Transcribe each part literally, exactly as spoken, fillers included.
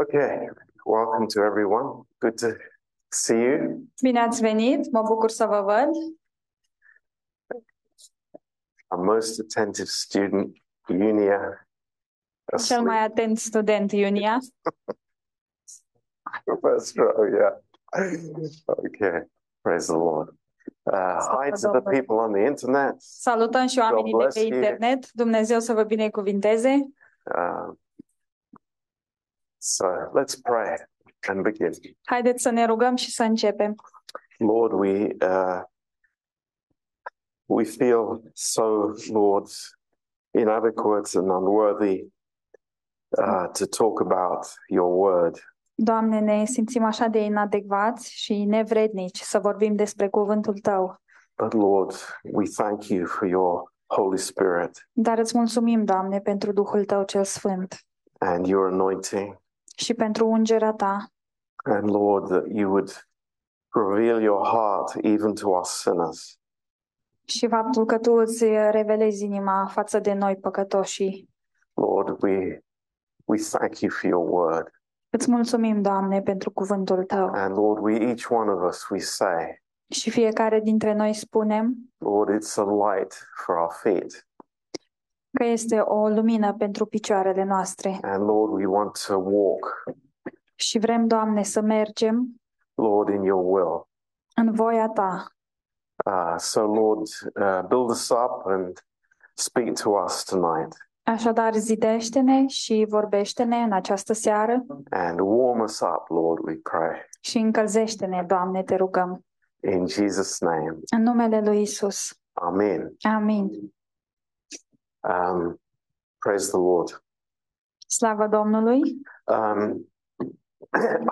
Okay, welcome to everyone. Good to see you. Bine ați venit. Mă bucur să vă văd. Our most attentive student, Iunia. Cel mai atent student, Iunia. First row, yeah. Okay, praise the Lord. Uh, hi to the people on the internet. Salutăm și oamenii de pe internet. Dumnezeu să vă binecuvinteze. Uh, So let's pray and begin. Haideți să ne rugăm și să începem. Lord, we uh, we feel so, Lord, inadequate and unworthy uh, to talk about your word. Doamne, ne simțim așa de inadecvați și nevrednici să vorbim despre cuvântul tău. But Lord, we thank you for your Holy Spirit. Dar îți mulțumim, Doamne, pentru Duhul tău cel sfânt. And your anointing. Și pentru ungerea ta. And Lord, that you would reveal your heart even to us sinners. Și faptul că tu îți revelezi inima față de noi păcătoși. Lord, we we thank you for your word. Îți mulțumim, Doamne, pentru cuvântul tău. And Lord, we each one of us we say. Și fiecare dintre noi spunem. Lord, it's a light for our feet. Că este o lumină pentru picioarele noastre. And Lord, we want to walk. Și vrem, Doamne, să mergem. Lord, in your will. În voia ta. Uh, so Lord, uh, build us up and speak to us tonight. Așadar, zidește-ne și vorbește-ne în această seară. And warm us up, Lord, we pray. Și încălzește-ne, Doamne, te rugăm. In Jesus' name. În numele lui Isus. Amen. Amin. Um, praise the Lord. Slava Domnului. Um,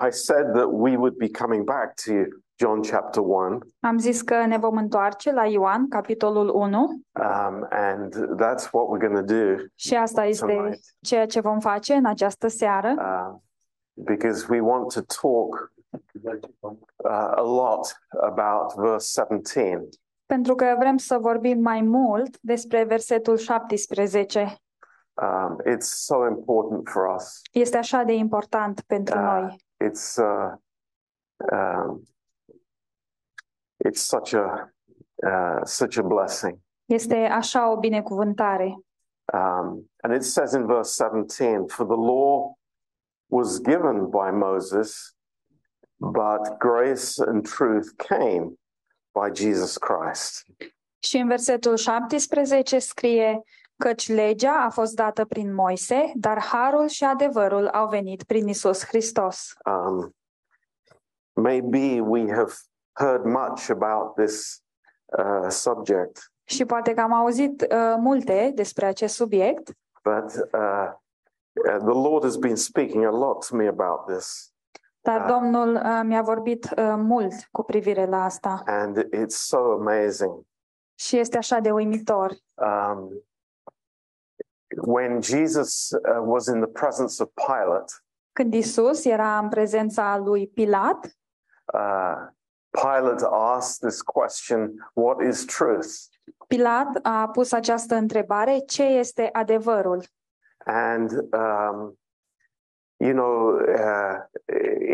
I said that we would be coming back to John chapter one. Am zis că ne vom întoarce la Ioan capitolul unu. Um, and that's what we're going to do. Și asta este ceea ce vom face în această seară. Uh, because we want to talk uh, a lot about verse seventeen. Pentru că vrem să vorbim mai mult despre versetul șaptesprezece. Um, it's so important for us. Este așa de important pentru uh, noi. It's uh, uh, it's such a uh, such a blessing. Este așa o binecuvântare. Um, and it says in verse seventeen, for the law was given by Moses, but grace and truth came by Jesus Christ. Și în versetul șaptesprezece scrie, căci legea a fost dată prin Moise, dar harul și adevărul au venit prin Isus Hristos. Um, maybe we have heard much about this uh, subject. Și poate că am auzit uh, multe despre acest subiect. But uh, the Lord has been speaking a lot to me about this. Dar Domnul uh, mi-a vorbit uh, mult cu privire la asta. And it's so amazing. Și este așa de uimitor. Um, when Jesus uh, was in the presence of Pilate. Când Isus era în prezența lui Pilat. Uh, Pilate asked this question, what is truth? Pilat a pus această întrebare, ce este adevărul? And um, you know, uh,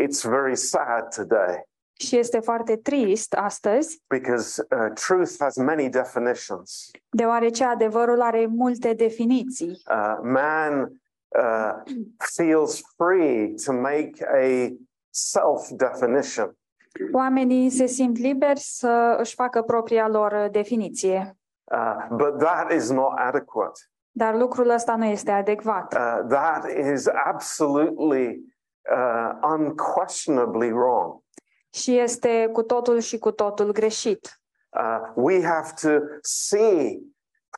it's very sad today. Și este foarte trist astăzi. Because uh, truth has many definitions. Deoarece adevărul are multe definiții. Uh, man uh, feels free to make a self-definition. Oamenii se simt liberi să își facă propria lor definiție. Uh, but that is not adequate. Dar lucrul ăsta nu este adecvat. Uh, that is absolutely uh, unquestionably wrong. Și este cu totul și cu totul greșit. Uh, we have to see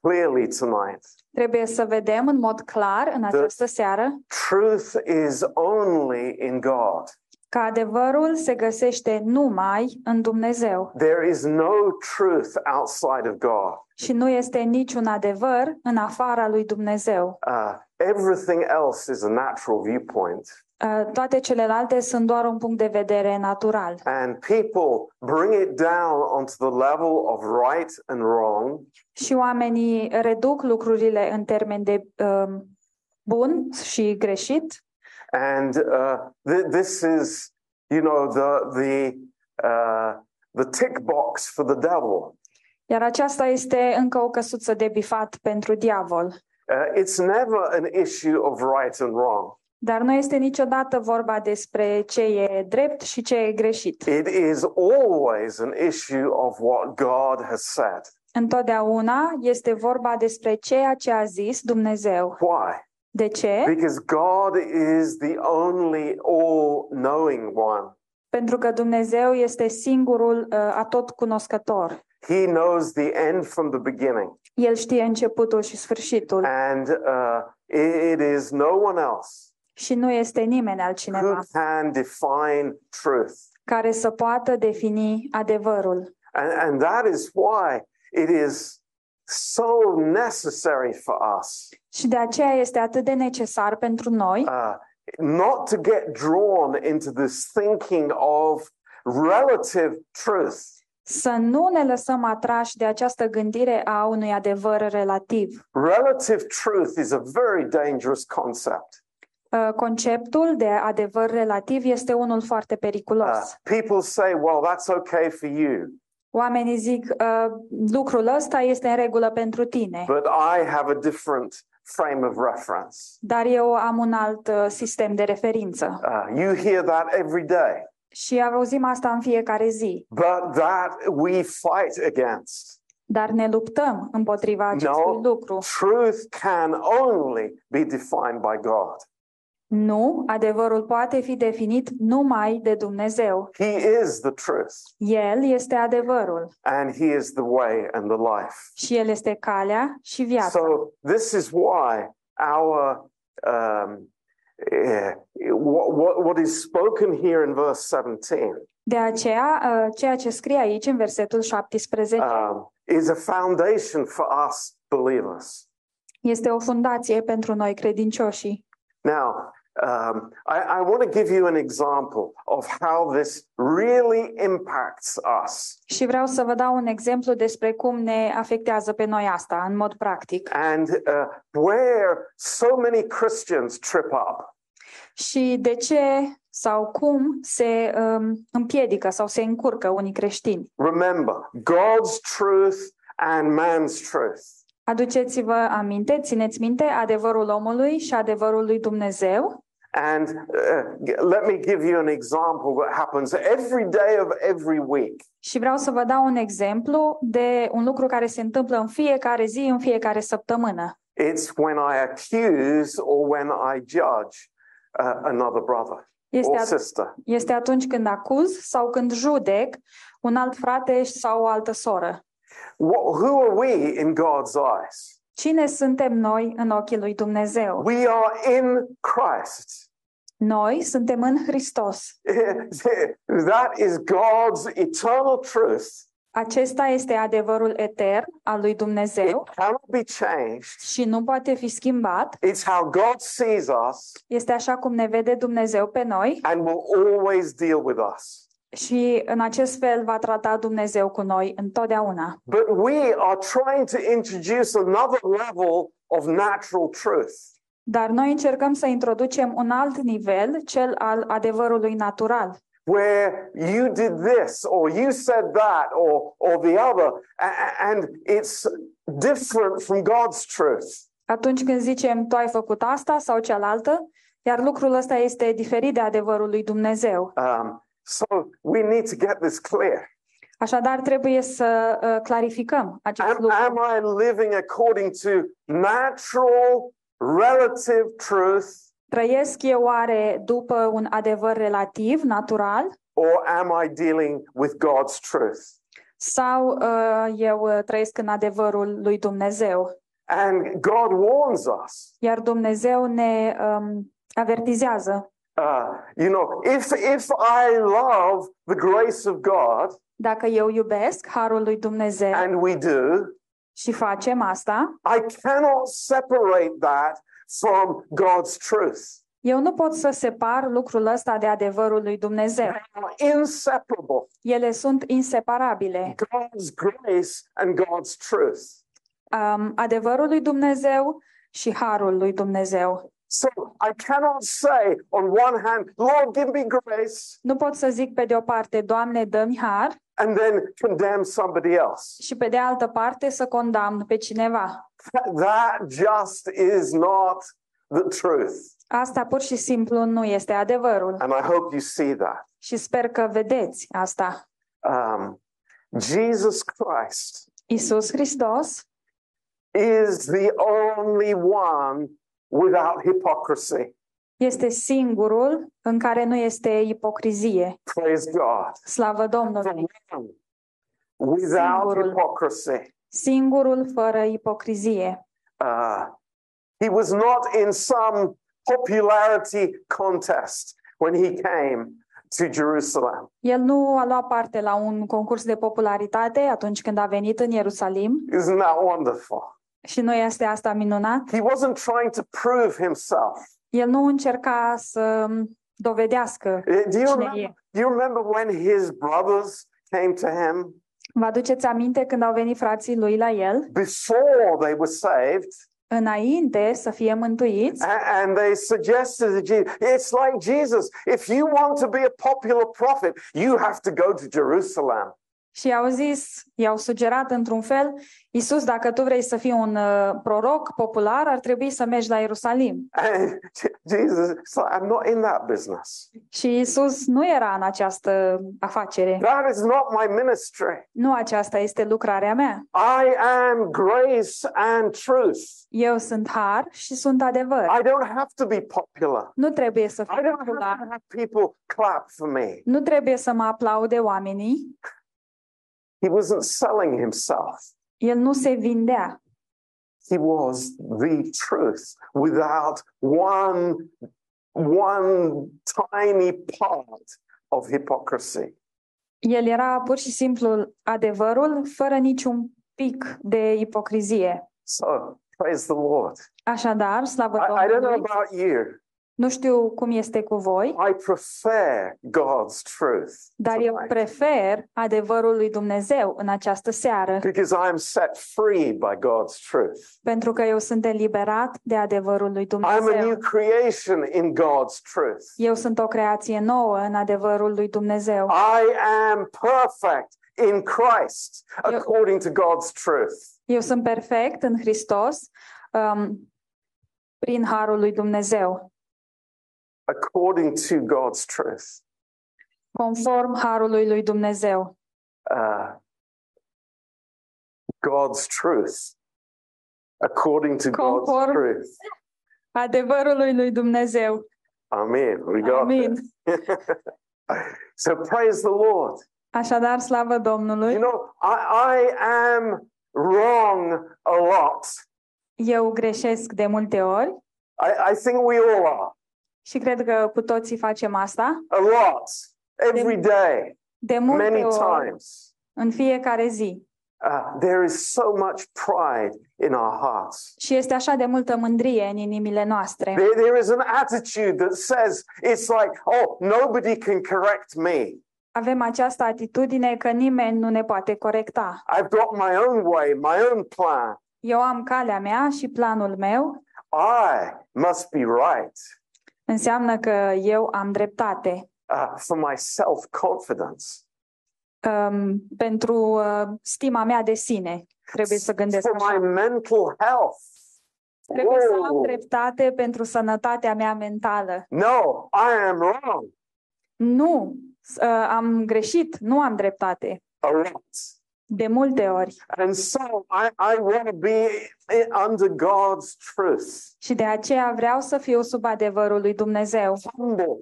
clearly tonight. Trebuie să vedem în mod clar în această seară. Truth is only in God. Că adevărul se găsește numai în Dumnezeu. There is no truth outside of God. Și nu este niciun adevăr în afara lui Dumnezeu. Uh, everything else is a natural viewpoint. Uh, toate celelalte sunt doar un punct de vedere natural. And people bring it down onto the level of right and wrong. Și oamenii reduc lucrurile în termeni de um, bun și greșit. And uh, th this is, you know, the the uh, the tick box for the devil. Iar aceasta este încă o căsuță de bifat pentru diavol. Uh, it's never an issue of right and wrong. Dar nu este niciodată vorba despre ce e drept și ce e greșit. It is always an issue of what God has said. Întotdeauna este vorba despre ceea ce a zis Dumnezeu. Why? De ce? Because God is the only all-knowing one. Pentru că Dumnezeu este singurul uh, atotcunoscător. He knows the end from the beginning. El știe începutul și sfârșitul. And uh, it is no one else. Și nu este nimeni altcineva who can define truth. Care să poată defini adevărul. And, and that is why it is so necessary for us. Și de aceea este atât de necesar pentru noi. Uh, not to get drawn into this thinking of relative truth. Să nu ne lăsăm atrași de această gândire a unui adevăr relativ. Relative truth is a very dangerous concept. Conceptul de adevăr relativ este unul foarte periculos. Uh, people say, well, that's okay for you. Oamenii zic, uh, lucrul ăsta este în regulă pentru tine. But I have a different frame of reference. Dar eu am un alt uh, sistem de referință. Uh, you hear that every day. Și auzim asta în fiecare zi. But that we fight against. Dar ne luptăm împotriva acestui no, lucru. Truth can only be defined by God. Nu, adevărul poate fi definit numai de Dumnezeu. He is the truth. El este adevărul. And he is the way and the life. Și el este calea și viața. So this is why our um, what what is spoken here in verse seventeen. De aceea, uh, ceea ce scrie aici în versetul șaptesprezece um, is a foundation for us believers. Este o fundație pentru noi credincioși. Now, um, I, I want to give you an example of how this really impacts us. Și vreau să vă dau un exemplu despre cum ne afectează pe noi asta în mod practic. And uh, where so many Christians trip up. Și de ce sau cum se um, împiedică sau se încurcă unii creștini. Remember, God's truth and man's truth. Aduceți-vă aminte, țineți minte adevărul omului și adevărul lui Dumnezeu. And uh, let me give you an example that happens every day of every week. Și vreau să vă dau un exemplu de un lucru care se întâmplă în fiecare zi, în fiecare săptămână. It's when I accuse or when I judge uh, another brother este or sister. Este atunci când acuz sau când judec un alt frate sau o altă soră. Who are we in God's eyes? Cine suntem noi în ochii lui Dumnezeu? We are in Christ. Noi suntem în Hristos. That is God's eternal truth. Acesta este adevărul etern al lui Dumnezeu. It cannot be changed. Și nu poate fi schimbat. It's how God sees us. Este așa cum ne vede Dumnezeu pe noi. And will always deal with us. Și în acest fel va trata Dumnezeu cu noi întotdeauna. But we are trying to introduce another level of natural truth. Dar noi încercăm să introducem un alt nivel, cel al adevărului natural. Where you did this or you said that or or the other and it's different from God's truth. Atunci când zicem tu ai făcut asta sau cealaltă, iar lucrul ăsta este diferit de adevărul lui Dumnezeu. Um, So we need to get this clear. Așadar trebuie să uh, clarificăm acest am, lucru. Am I living according to natural relative truth? Trăiesc eu oare după un adevăr relativ, natural? Or am I dealing with God's truth? Sau uh, eu trăiesc în adevărul lui Dumnezeu? And God warns us. Iar Dumnezeu ne um, avertizează. Uh, you know, if if I love the grace of God, dacă eu iubesc harul lui Dumnezeu, and we do, și facem asta, I cannot separate that from God's truth. Eu nu pot să separ lucrul ăsta de adevărul lui Dumnezeu. Inseparable. Ele sunt inseparabile. God's grace and God's truth. Um, adevărul lui Dumnezeu și harul lui Dumnezeu. So I cannot say on one hand, Lord, give me grace. Nu pot să zic pe de o parte, Doamne, dă-mi har. And then condemn somebody else. Și pe de altă parte să condamn pe cineva. That just is not the truth. Asta pur și simplu nu este adevărul. And I hope you see that. Și sper că vedeți asta. Um, Jesus Christ. Isus Hristos. Is the only one without hypocrisy. Este singurul în care nu este ipocrizie. Praise God. Slavă Domnului. Without hypocrisy. Singurul fără ipocrizie. Uh, he was not in some popularity contest when he came to Jerusalem. El nu a luat parte la un concurs de popularitate atunci când a venit în Ierusalim. Isn't that wonderful? Și nu este asta minunat? He wasn't trying to prove himself. El nu încerca să dovedească cine e. Do you remember when his brothers came to him? Vă aduceți aminte când au venit frații lui la el? Before they were saved. Înainte să fie mântuiți. And they suggested to Jesus, it's like Jesus, if you want to be a popular prophet, you have to go to Jerusalem. Și i-au zis, i-au sugerat într-un fel, Iisus, dacă tu vrei să fii un uh, proroc popular, ar trebui să mergi la Ierusalim. Jesus, I'm not in that business. Și Iisus nu era în această afacere. That is not my ministry. Nu aceasta este lucrarea mea. I am grace and truth. Eu sunt har și sunt adevăr. I don't have to be popular. Nu trebuie să fiu popular. Nu trebuie să mă aplaude oamenii. He wasn't selling himself. El nu se vindea. He was the truth without one, one tiny part of hypocrisy. El era pur și simplu adevărul, fără niciun pic de ipocrizie. So, praise the Lord. Așadar, slavă Domnului. I, I don't know about you. Nu știu cum este cu voi. I prefer God's truth. Dar eu prefer adevărul lui Dumnezeu în această seară. Because I am set free by God's truth. Pentru că eu sunt eliberat de adevărul lui Dumnezeu. I'm a new creation in God's truth. Eu sunt o creație nouă în adevărul lui Dumnezeu. I am perfect in Christ according to God's truth. Eu sunt perfect în Hristos um, prin harul lui Dumnezeu. According to God's truth. Conform harului lui Dumnezeu. Uh, God's truth. According to Conform God's truth. Adevărului lui Dumnezeu. Amen. We got Amen. So praise the Lord. Așadar, slavă Domnului. You know, I, I am wrong a lot. Eu greșesc de multe ori. I, I think we all are. Și cred că cu toții facem asta. A lot, every day, de multe many ori, times. În fiecare zi. Uh, there is so much pride in our hearts. Și este așa de multă mândrie în inimile noastre. There, there is an attitude that says it's like, oh, nobody can correct me. Avem această atitudine că nimeni nu ne poate corecta. I've got my own way, my own plan. Eu am calea mea și planul meu. I must be right. Înseamnă că eu am dreptate. Uh, for my self-confidence. Um, pentru uh, stima mea de sine. Trebuie să gândesc for așa. My mental health. Trebuie Whoa. Să am dreptate pentru sănătatea mea mentală. No, I am wrong. Nu, uh, am greșit, nu am dreptate. De multe ori. And so I, I want to be under God's truth. Și de aceea vreau să fiu sub adevărul lui Dumnezeu.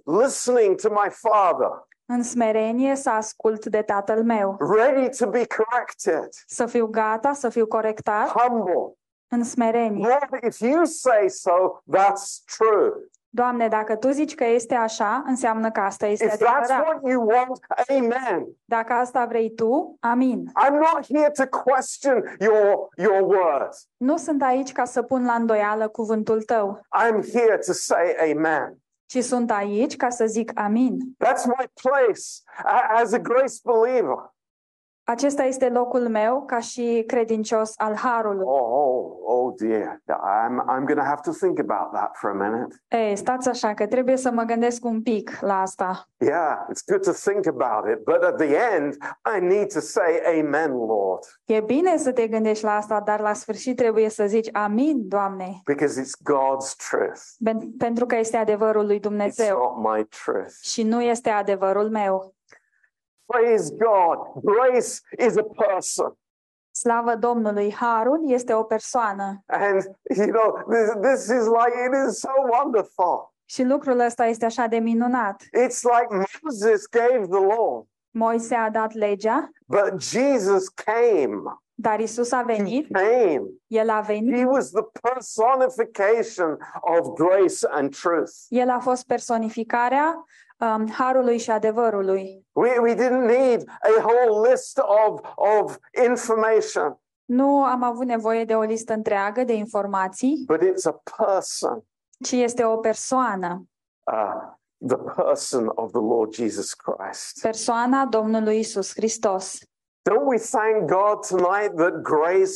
Listening to my Father. În smerenie să ascult de Tatăl meu. Ready to be corrected. Să fiu gata, să fiu corectat. Humble. În smerenie. Lord, if you say so, that's true. Doamne, dacă tu zici că este așa, înseamnă că asta este adevărat. If that's what you want, amen. Dacă asta vrei tu, amin. I'm not here to question your your words. Nu sunt aici ca să pun la îndoială cuvântul tău. I'm here to say amen. Ci sunt aici ca să zic amin. That's my place as a grace believer. Acesta este locul meu ca și credincios al harului. Oh, oh, oh dear. I'm I'm going to have to think about that for a minute. Ei, stați așa că trebuie să mă gândesc un pic la asta. Yeah, it's good to think about it, but at the end I need to say amen, Lord. E bine să te gândești la asta, dar la sfârșit trebuie să zici amin, Doamne. Because it's God's truth. Ben- pentru că este adevărul lui Dumnezeu. It's not my truth. Și nu este adevărul meu. Praise God. Grace is a person. Slavă Domnului, harul este o persoană. And you know, this, this is like it is so wonderful. Și lucrul ăsta este așa de minunat. It's like Moses gave the law. Moise a dat legea. But Jesus came. Dar Isus a venit. He came. El a venit. He was the personification of grace and truth. El a fost personificarea Um, harului și adevărului. We, we didn't need a whole list of, of information. Nu am avut nevoie de o listă întreagă de informații. But it's a person. Ci este o persoană. Uh, the person of the Lord Jesus Christ. Persoana Domnului Isus Hristos. Don't we thank God tonight that grace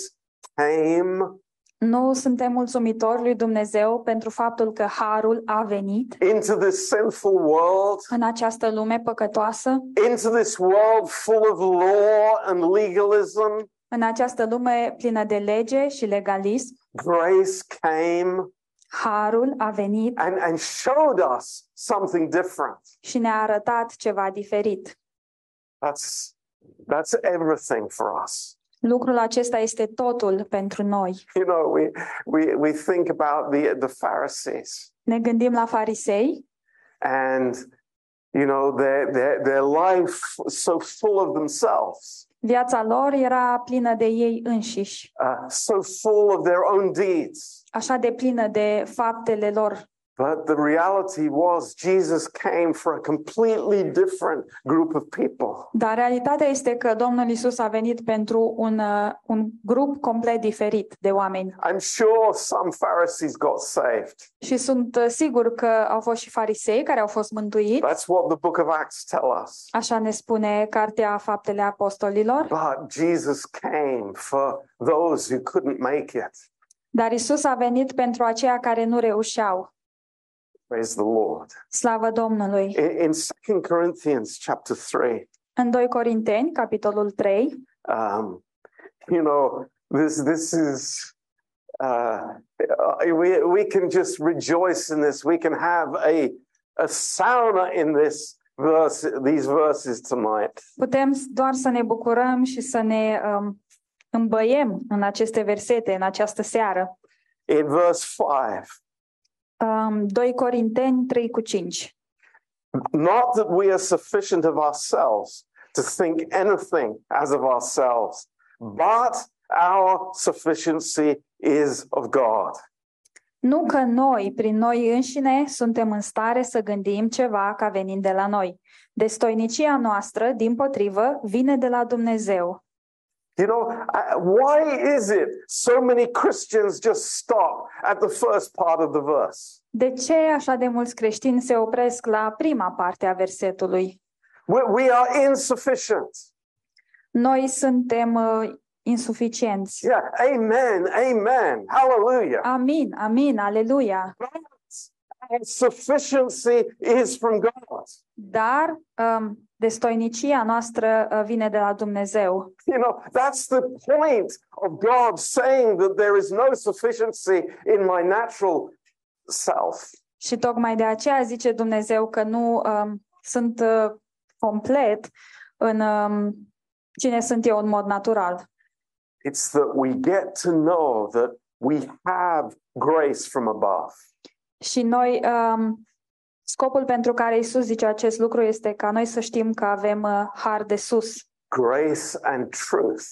came? Nu suntem mulțumitori lui Dumnezeu pentru faptul că harul a venit into this sinful world, în această lume păcătoasă, into this world full of law and legalism, în această lume plină de lege și legalism. Grace came, harul a venit, and, and showed us something different. Și ne-a arătat ceva diferit. That's, that's everything for us. Lucrul acesta este totul pentru noi. You know, we we we think about the the Pharisees. Ne gândim la farisei. And you know, their their their life so full of themselves. Viața lor era plină de ei înșiși. Uh, so full of their own deeds. Așa de plină de faptele lor. But the reality was Jesus came for a completely different group of people. Dar realitatea este că Domnul Iisus a venit pentru un uh, un grup complet diferit de oameni. I'm sure some Pharisees got saved. Și sunt uh, sigur că au fost și farisei care au fost mântuiți. That's what the book of Acts tell us. Așa ne spune cartea Faptele Apostolilor. But Jesus came for those who couldn't make it. Dar Iisus a venit pentru aceia care nu reușeau. Praise the Lord. Slava Domnului. In Second Corinthians chapter three. În doi Corinteni capitolul trei. Um, you know, this this is uh, we we can just rejoice in this. We can have a a sauna in this verse these verses tonight. Putem doar să ne bucurăm și să ne um, îmbăiem în aceste versete în această seară. In verse five. Um, doi Corinteni trei cu cinci. Not that we are sufficient of ourselves to think anything as of ourselves, but our sufficiency is of God. Nu că noi, prin noi înșine, suntem în stare să gândim ceva ca venind de la noi. Destoinicia noastră, dimpotrivă, vine de la Dumnezeu. You know, why is it so many Christians just stop at the first part of the verse? De ce așa de mulți creștini se opresc la prima parte a versetului? We, we are insufficient. Noi suntem uh, insuficienți. Yeah, amen, amen, hallelujah. Amin, amin, aleluia. Sufficiency is from God. Dar um, destoinicia noastră vine de la Dumnezeu. You know, that's the point of God saying that there is no sufficiency in my natural self. Și tocmai de aceea zice Dumnezeu că nu um, sunt uh, complet în um, cine sunt eu în mod natural. It's that we get to know that we have grace from above. Și noi um, scopul pentru care Iisus zice acest lucru este ca noi să știm că avem uh, har de sus. Grace and truth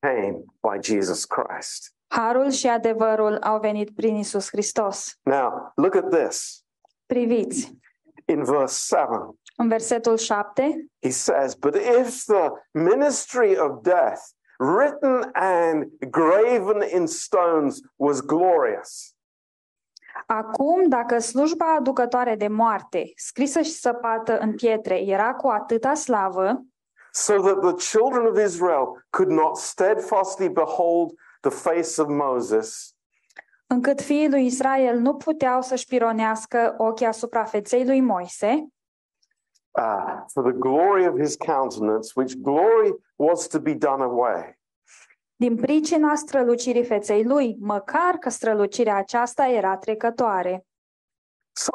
came by Jesus Christ. Harul și adevărul au venit prin Iisus Hristos. Now, look at this. Priviți. In verse seven. În versetul șapte. He says, but if the ministry of death, written and graven in stones, was glorious. Acum, dacă slujba aducătoare de moarte, scrisă și săpată în pietre, era cu atâta slavă, so that the children of Israel could not steadfastly behold the face of Moses. Încât fiii lui Israel nu puteau să-și pironească ochii asupra feței lui Moise. Ah, for the glory of his countenance, which glory was to be done away. Din pricina strălucirii feței lui, măcar că strălucirea aceasta era trecătoare. So,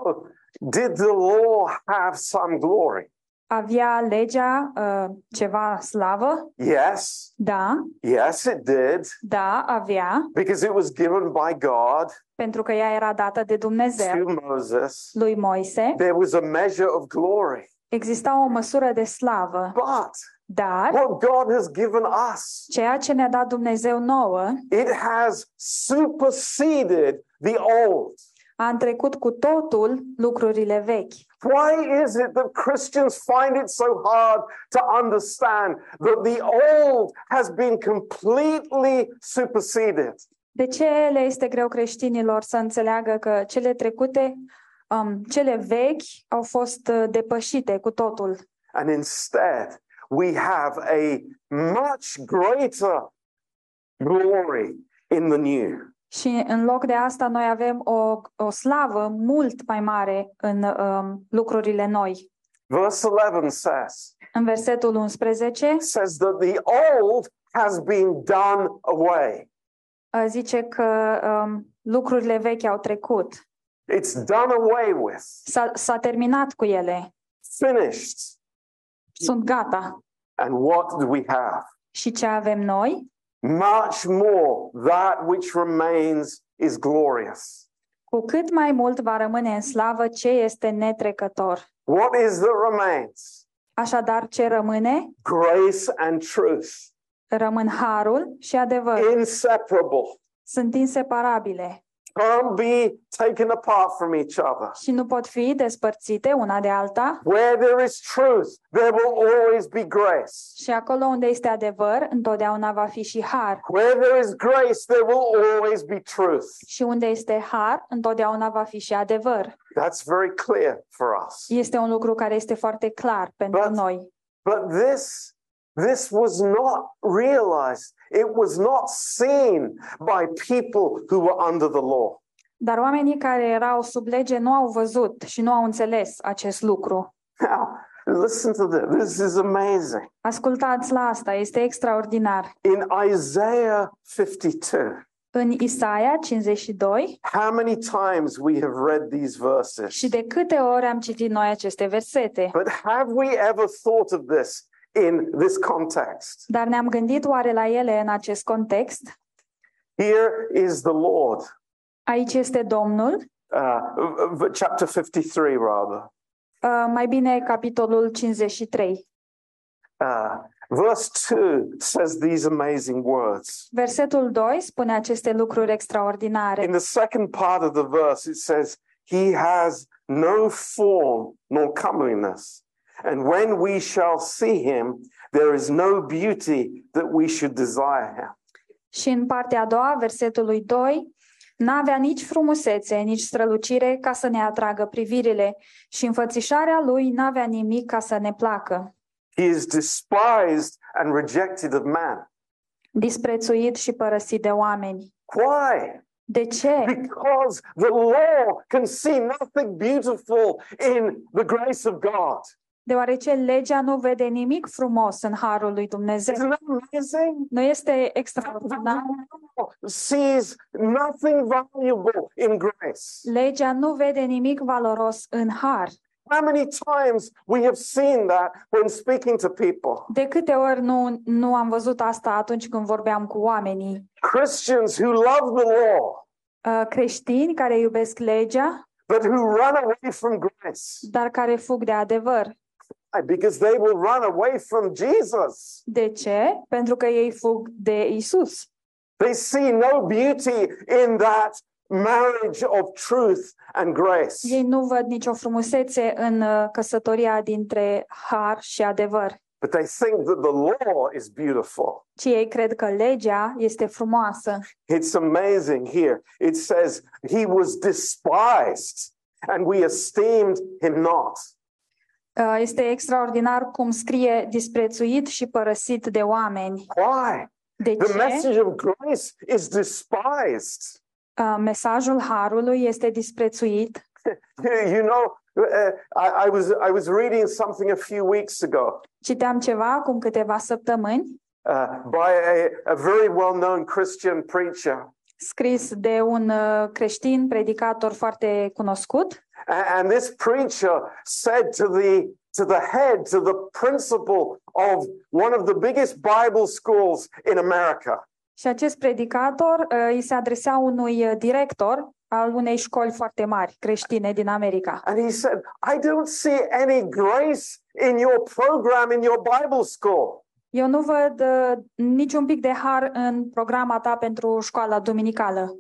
did the law have some glory? Avea legea uh, ceva slavă? Yes. Da. Yes, it did. Da, avea. Because it was given by God. Pentru că ea era dată de Dumnezeu. To Moses. Lui Moise. There was a measure of glory. Exista o măsură de slavă. But Dar what God has given us, ceea ce ne-a dat Dumnezeu nouă, it has superseded the old. A întrecut cu totul lucrurile vechi. Why is it that Christians find it so hard to understand that the old has been completely superseded? De ce le este greu creștinilor să înțeleagă că cele trecute, um, cele vechi au fost depășite cu totul? And instead, we have a much greater glory in the new. Și în loc de asta noi avem o, o slavă mult mai mare în um, lucrurile noi. Verse eleven says, în versetul unsprezece says that the old has been done away. Zice că um, lucrurile vechi au trecut. It's done away with. S-a, s-a terminat cu ele. Finished. Sunt gata. And what do we have? Și ce avem noi? Much more that which remains is glorious. Cu cât mai mult va rămâne în slavă ce este netrecător. What is that remains? Așadar, ce rămâne? Grace and truth. Rămân harul și adevărul. Inseparable. Sunt inseparabile. Can't be taken apart from each other. Și nu pot fi despărțite una de alta. Where there is truth, there will always be grace. Și acolo unde este adevăr, întotdeauna va fi și har. Where there is grace, there will always be truth. Și unde este har, întotdeauna va fi și adevăr. That's very clear for us. Este un lucru care este foarte clar pentru noi. But this This was not realized. It was not seen by people who were under the law. Dar oamenii care erau sub lege nu au văzut și nu au înțeles acest lucru. Now, listen to this. This is amazing. Ascultați la asta, este extraordinar. In Isaiah fifty-two. În Isaia cincizeci și doi. How many times we have read these verses? Și de câte ori am citit noi aceste versete? But have we ever thought of this? In this context. Dar ne-am gândit oare la ele în acest context? Here is the Lord. Aici este Domnul. Uh, chapter fifty-three rather. Uh, mai bine capitolul cincizeci și trei. Uh, verse two says these amazing words. Versetul doi spune aceste lucruri extraordinare. In the second part of the verse it says he has no form nor comeliness. And when we shall see him, there is no beauty that we should desire him. Și în partea a doua, versetului doi, n-avea nici frumusețe, nici strălucire ca să ne atragă privirile, și înfățișarea lui n-avea nimic ca să ne placă. He is despised and rejected of man. Disprețuit și părăsit de oameni. Why? De ce? Because the law can see nothing beautiful in the grace of God. Deoarece legea nu vede nimic frumos în harul lui Dumnezeu. Nu este extraordinar. Legea nu vede nimic valoros în har. De câte ori nu, nu am văzut asta atunci când vorbeam cu oamenii? Christians who love the law. Uh, creștini care iubesc legea, but who run away from grace. Dar care fug de adevăr. Because they will run away from Jesus. De ce? Pentru că ei fug de Isus. They see no beauty in that marriage of truth and grace. Ei nu văd nicio frumusețe în căsătoria dintre har și adevăr. But they think that the law is beautiful. Ci ei cred că legea este frumoasă. It's amazing here. It says he was despised and we esteemed him not. Este extraordinar cum scrie disprețuit și părăsit de oameni. Why? De ce? The message of grace is despised. Uh, mesajul harului este disprețuit. You know, I, I was I was reading something a few weeks ago. Citeam ceva acum câteva săptămâni. Uh, by a, a very well-known Christian preacher. Scris de un creștin predicator foarte cunoscut. And this preacher said to the to the head, to the principal of one of the biggest Bible schools in America. Și acest predicator uh, îi se adresea unui director al unei școli foarte mari creștine din America. And he said, I don't see any grace in your program in your Bible school. Eu nu văd uh, niciun pic de har în programa ta pentru școala duminicală.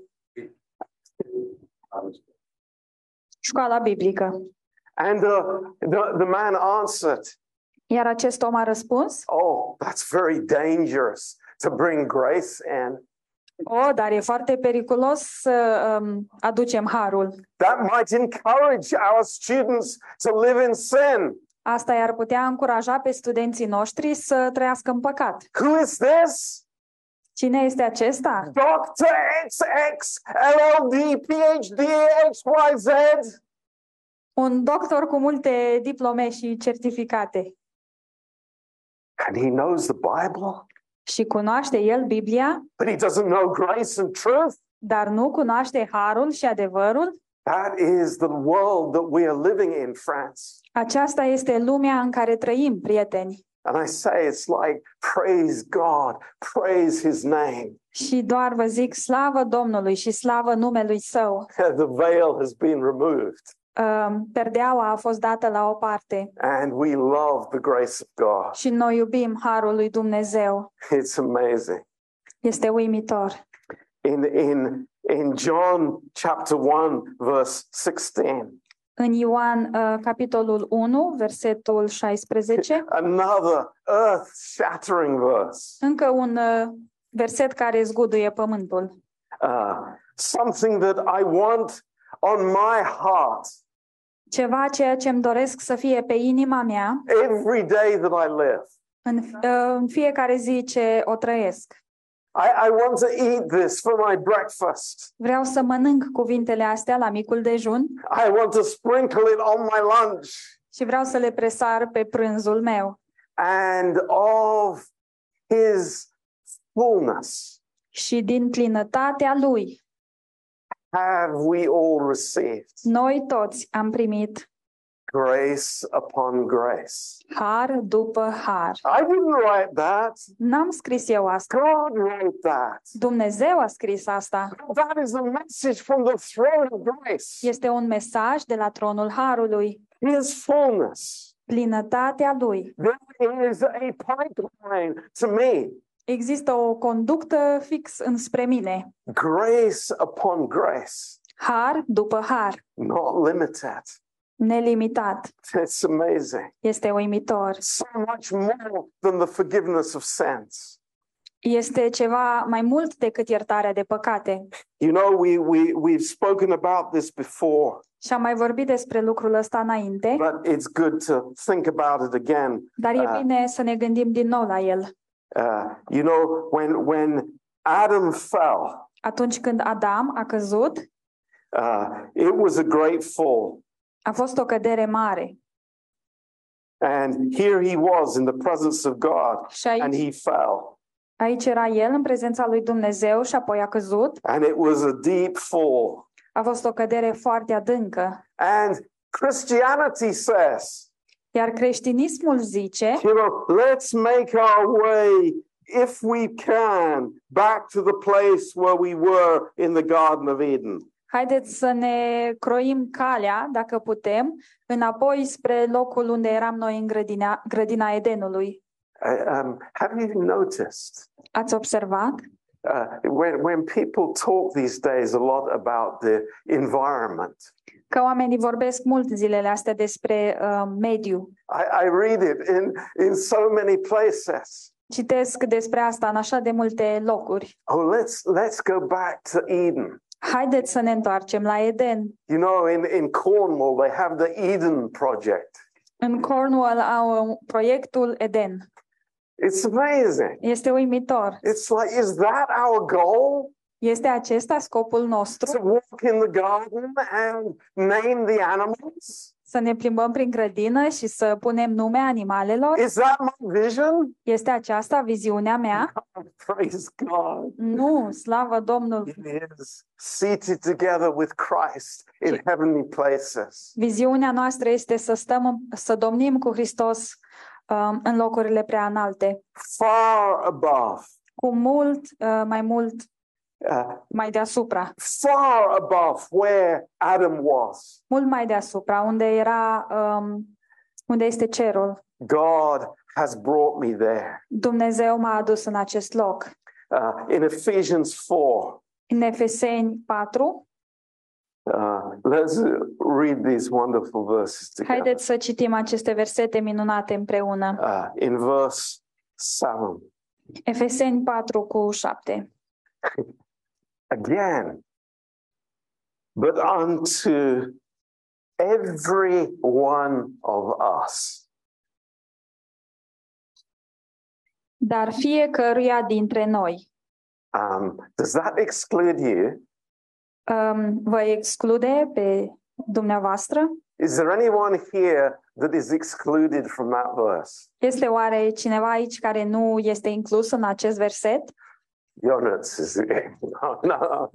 Școala biblică. And uh, the, the man answered. Iar acest om a răspuns. Oh, that's very dangerous to bring grace in. Oh, dar e foarte periculos să um, aducem harul. That might encourage our students to live in sin. Asta i-ar putea încuraja pe studenții noștri să trăiască în păcat. Who is this? Cine este acesta? doctor X X L L D P H D X Y Z. Un doctor cu multe diplome și certificate. And he knows the Bible. Și cunoaște el Biblia. But he doesn't know grace and truth. Dar nu cunoaște harul și adevărul. That is the world that we are living in, friends. Aceasta este lumea în care trăim, prieteni. And I say it's like praise God, praise his name. Și doar vă zic slavă Domnului și slavă numelui său. The veil has been removed. Um, perdeaua a fost dată la o parte. And we love the grace of God. Și noi iubim harul lui Dumnezeu. It's amazing. Este uimitor. In in in John chapter one verse sixteen. În Ioan uh, capitolul unu, versetul șaisprezece. Another earth-shattering verse. Încă un uh, verset care zguduie pământul. Uh, something that I want on my heart. Ceva ceea ce îmi doresc să fie pe inima mea. Every day that I live. În uh, fiecare zi ce o trăiesc. I, I want to eat this for my breakfast. Vreau să mănânc cuvintele astea la micul dejun. I want to sprinkle it on my lunch. Și vreau să le presar pe prânzul meu. And of his fullness. Și din plinătatea lui. Have we all received? Noi toți am primit. Grace upon grace. Har după har. I didn't write that. N-am scris eu asta. God wrote that. Dumnezeu a scris asta. That is a message from the throne of grace. Este un mesaj de la tronul harului. His fullness. Plinătatea lui. There is a pipeline to me. Există o conductă fix înspre mine. Grace upon grace. Har după har. Not limited. Nelimitat. It's amazing. Este uimitor. So much more than the forgiveness of sins. Este ceva mai mult decât iertarea de păcate. You know, we we we've spoken about this before. Și am mai vorbit despre lucrul ăsta înainte. But it's good to think about it again. Dar e bine uh, să ne gândim din nou la el. Uh, you know, when when Adam fell. Atunci când Adam a căzut. Uh, it was a great fall. A fost o cădere mare. And here he was in the presence of God aici, and he fell. Aici era el în prezența lui Dumnezeu și apoi a căzut. And it was a deep fall. A fost o cădere foarte adâncă. And Christianity says. Iar creștinismul zice, you know, let's make our way if we can back to the place where we were in the Garden of Eden. Haideți să ne croim calea, dacă putem, înapoi spre locul unde eram noi în grădina, grădina Edenului. Uh, um, have you noticed? Ați observat? Uh, when, when people talk these days a lot about the environment. Că oamenii vorbesc mult zilele astea despre uh, mediu. I, I read it in, in so many places. Citesc despre asta în așa de multe locuri. Oh, let's, let's go back to Eden. Haideți să ne întoarcem la Eden. You know, in in Cornwall they have the Eden Project. În Cornwall au proiectul Eden. It's amazing. Este uimitor. It's like, is that our goal? Este acesta scopul nostru? To walk in the garden and name the animals? Să ne plimbăm prin grădină și să punem nume animalelor? Is that my vision? Este aceasta viziunea mea? Oh, praise God. Nu, slavă Domnului. It is seated together with Christ in heavenly places. Viziunea noastră este să stăm, să domnim cu Hristos um, în locurile prea înalte. Far above. Cu mult uh, mai mult Uh, mai deasupra. Far above where Adam was. Mult mai deasupra, unde era um, unde este cerul. God has brought me there. Dumnezeu m-a adus în acest loc. Uh, in Ephesians patru. În Efeseni patru. Uh, let's read these wonderful verses together. Haideți să citim aceste versete minunate împreună. Uh, in verse seven. Efeseni patru cu șapte. Again, but unto every one of us. Dar fiecăruia dintre noi. Um, does that exclude you? Um, vă exclude pe dumneavoastră? Is there anyone here that is excluded from that verse? Este oare cineva aici care nu este inclus în acest verset? Jonas is no, no,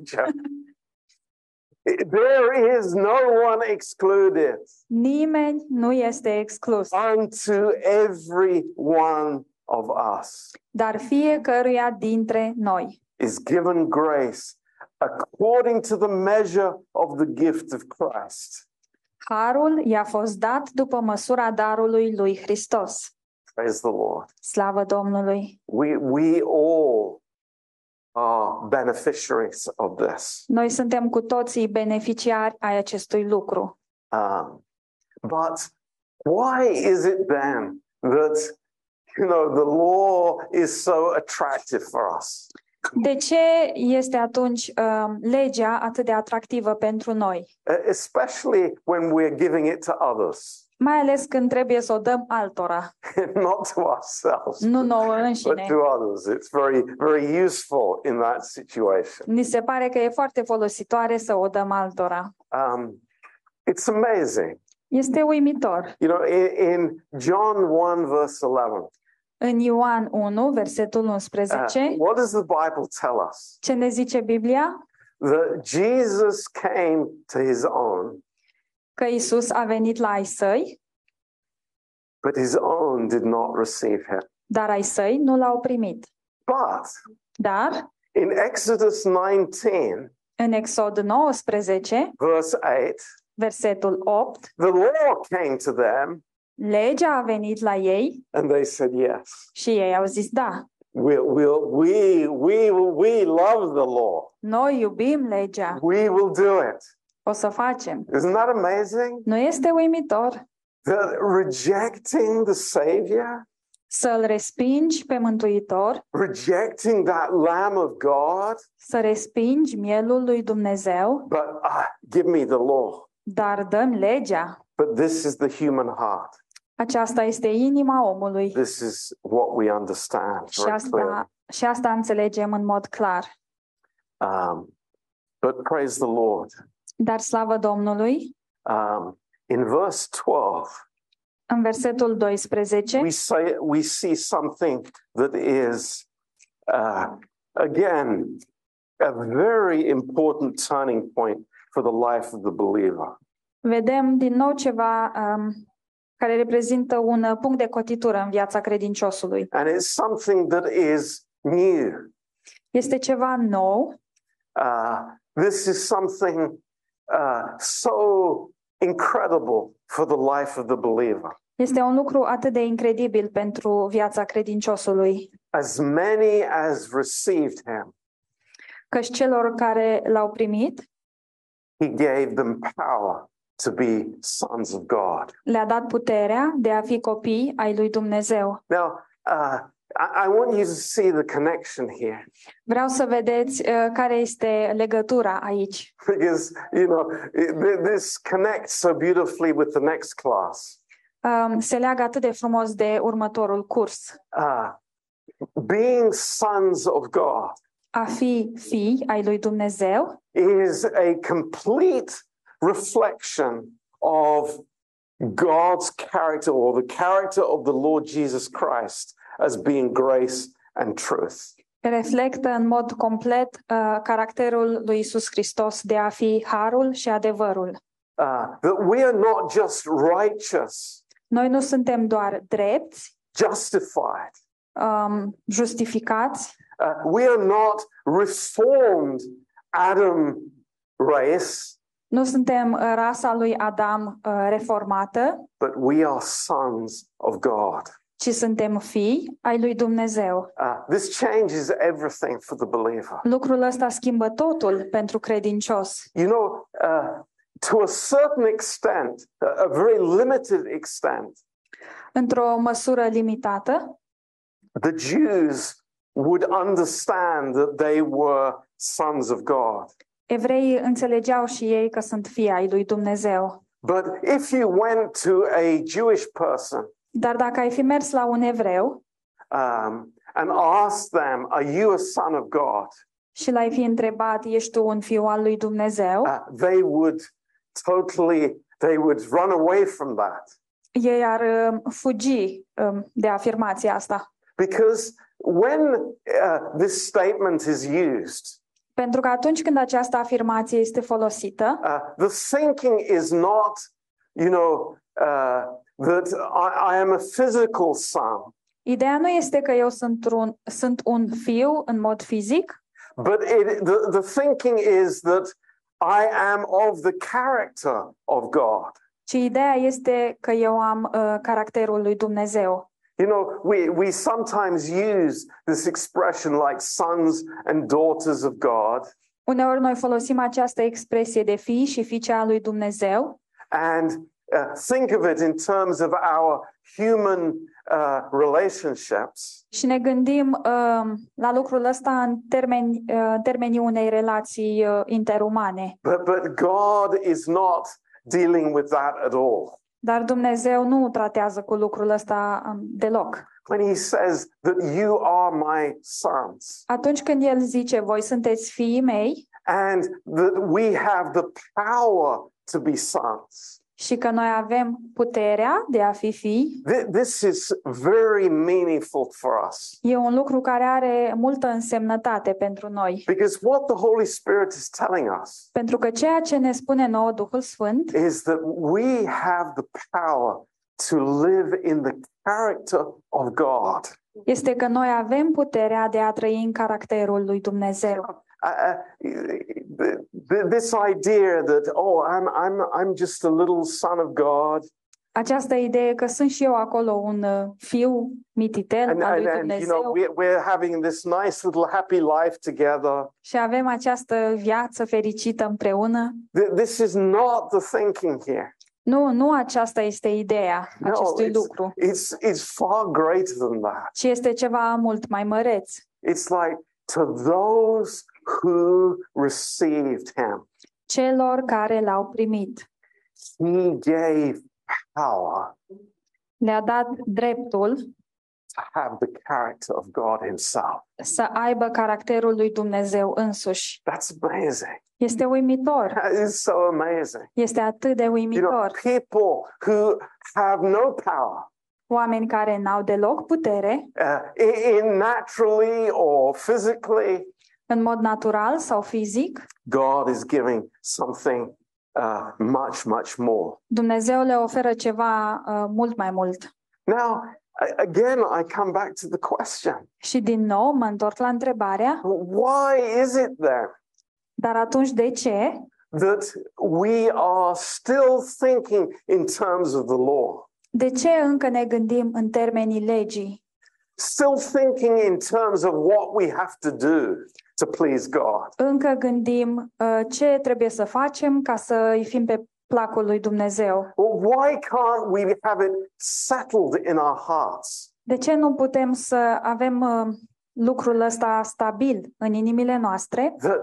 there is no one excluded. Nimeni nu este exclus. Unto every one of us. Dar fiecăruia dintre noi. Is given grace according to the measure of the gift of Christ. Harul i-a fost dat după măsura darului lui Hristos. Praise the Lord. Slavă Domnului. We we all are beneficiaries of this. Noi suntem cu toții beneficiari ai acestui lucru. Um, but why is it then that you know the law is so attractive for us? De ce este atunci um, legea atât de atractivă pentru noi? Especially when we're giving it to others. Mai ales când trebuie să o dăm altora. Not to ourselves, nu nouă înșine. But to others. It's very, very useful in that situation. Ni se pare că e foarte folositoare să o dăm altora. Um, it's amazing. Este uimitor. You know, in, in John one verse eleven. În Ioan unu versetul unsprezece. Uh, what does the Bible tell us? Ce ne zice Biblia? That Jesus came to his own. Că Iisus a venit la ai săi, but his own did not receive him. Dar ai săi nu l-au primit. But, dar, in Exodus nouăsprezece, în Exod nouăsprezece, verse opt, versetul opt, the law came to them, legea a venit la ei, and they said yes. Și ei au zis da. We will we we we love the law. Noi iubim legea. We will do it. O să facem. Isn't that amazing? Nu este uimitor? The rejecting the Savior? Să-l respingi pe Mântuitor? Rejecting that Lamb of God? Să respingi mielul lui Dumnezeu? But uh, give me the law. Dar dăm legea. But this is the human heart. Aceasta este inima omului. This is what we understand. Și asta, și asta înțelegem în mod clar. Um, but praise the Lord. Dar slavă Domnului. Um, in verse twelve. În versetul doisprezece. We say, we see something that is uh, again a very important turning point for the life of the believer. Vedem din nou ceva um, care reprezintă un punct de cotitură în viața credinciosului. And it's something that is new. Este ceva nou. Uh, this is something Uh, so incredible for the life of the believer. Este un lucru atât de incredibil pentru viața credinciosului. As many as received him. Căci celor care l-au primit, he gave them power to be sons of God. Le-a dat puterea de a fi copii ai lui Dumnezeu. Now, uh, I, I want you to see the connection here. Vreau să vedeți uh, care este legătura aici. Because you know this connects so beautifully with the next class. um, se leagă atât de frumos de următorul curs. Uh, being sons of God a fi fii ai lui Dumnezeu is a complete reflection of God's character or the character of the Lord Jesus Christ as being grace and truth. Reflectă în mod complet uh, caracterul lui Iisus Hristos de a fi harul și adevărul. Uh, that we are not just righteous. Noi nu suntem doar drepți. Justified. Um, justificați. Uh, we are not reformed Adam race. Nu suntem rasa lui Adam uh, reformată. But we are sons of God. Ci suntem fii ai lui Dumnezeu. Uh, this changes everything for the believer. Lucrul ăsta schimbă totul pentru credincios. You know, uh, to a certain extent, a very limited extent. Într-o măsură limitată, the Jews would understand that they were sons of God. Evreii înțelegeau și ei că sunt fii ai lui Dumnezeu. But if you went to a Jewish person, dar dacă ai fi mers la un evreu, um, and asked them, are you a son of God? Și l-ai fi întrebat, ești tu un fiu al lui Dumnezeu? Uh, they would totally, they would run away from that. Ei ar um, fugi um, de afirmația asta. Because when uh, this statement is used, pentru că atunci când această afirmație este folosită, uh, the thinking is not, you know, uh, that I, I am a physical son. Ideea nu este că eu sunt un, sunt un fiu în mod fizic. But it, the, the thinking is that I am of the character of God. Ci ideea este că eu am uh, caracterul lui Dumnezeu. You know, we, we sometimes use this expression like sons and daughters of God. Uneori noi folosim această expresie de fii și fiice a lui Dumnezeu. And Uh, think of it in terms of our human uh, relationships. Și ne gândim uh, la lucrul ăsta în termeni uh, termenii unei relații uh, interumane. But, but God is not dealing with that at all. Dar Dumnezeu nu tratează cu lucrul ăsta um, deloc. When he says that you are my sons. Atunci când el zice voi sunteți fiii mei. And that we have the power to be sons. Și că noi avem puterea de a fi fii. This is very meaningful for us. E un lucru care are multă însemnătate pentru noi. Because what the Holy Spirit is telling us. Pentru că ceea ce ne spune nouă Duhul Sfânt is that we have the power to live in the character of God. Este că noi avem puterea de a trăi în caracterul lui Dumnezeu. Uh, this idea that oh I'm I'm I'm just a little son of God. Această idee că sunt și eu acolo un fiu mititel and, al lui Dumnezeu. And, you know, we're having this nice little happy life together. Și avem această viață fericită împreună. This is not the thinking here. Nu, nu aceasta este ideea acestui no, it's, lucru. It's it's far greater than that. Și este ceva mult mai măreț. It's like to those who received him. Celor care l-au primit. He gave power. Le-a dat dreptul to have the character of God himself. Să aibă caracterul lui Dumnezeu însuși. That's amazing. Este uimitor. That is so amazing. Este atât de uimitor. You know, people who have no power. Oameni care n-au deloc putere. Uh, in naturally or physically. În mod natural sau fizic. God is giving something uh, much, much more. Dumnezeu le oferă ceva uh, mult mai mult. Now, again, I come back to the question. Și din nou mă întorc la întrebarea. Why is it there? Dar atunci de ce? That we are still thinking in terms of the law. De ce încă ne gândim în termenii legii? Still thinking in terms of what we have to do to please God. Încă gândim uh, ce trebuie să facem ca să îi fim pe placul lui Dumnezeu. Well, why can't we have it settled in our hearts? De ce nu putem să avem uh, lucrul ăsta stabil în inimile noastre? That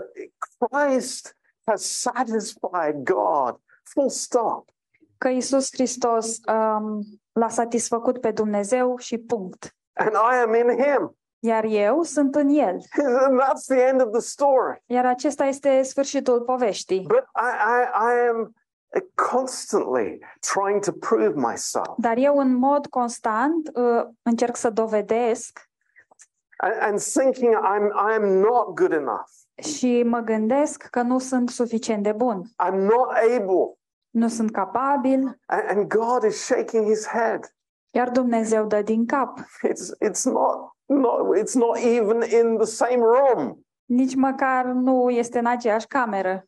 Christ has satisfied God. Full stop. Că Iisus Hristos um, L-a satisfăcut pe Dumnezeu și punct. And I am in him. Iar eu sunt în el. And that's the end of the story. Iar acesta este sfârșitul poveștii. But I, I, I am constantly trying to prove myself. Dar eu în mod constant uh, încerc să dovedesc. And, and thinking I'm I'm not good enough. Și mă gândesc că nu sunt suficient de bun. I'm not able. Nu sunt capabil. And God is shaking his head. Iar Dumnezeu dă din cap. It's it's not not it's not even in the same room. Nici măcar nu este în aceeași cameră.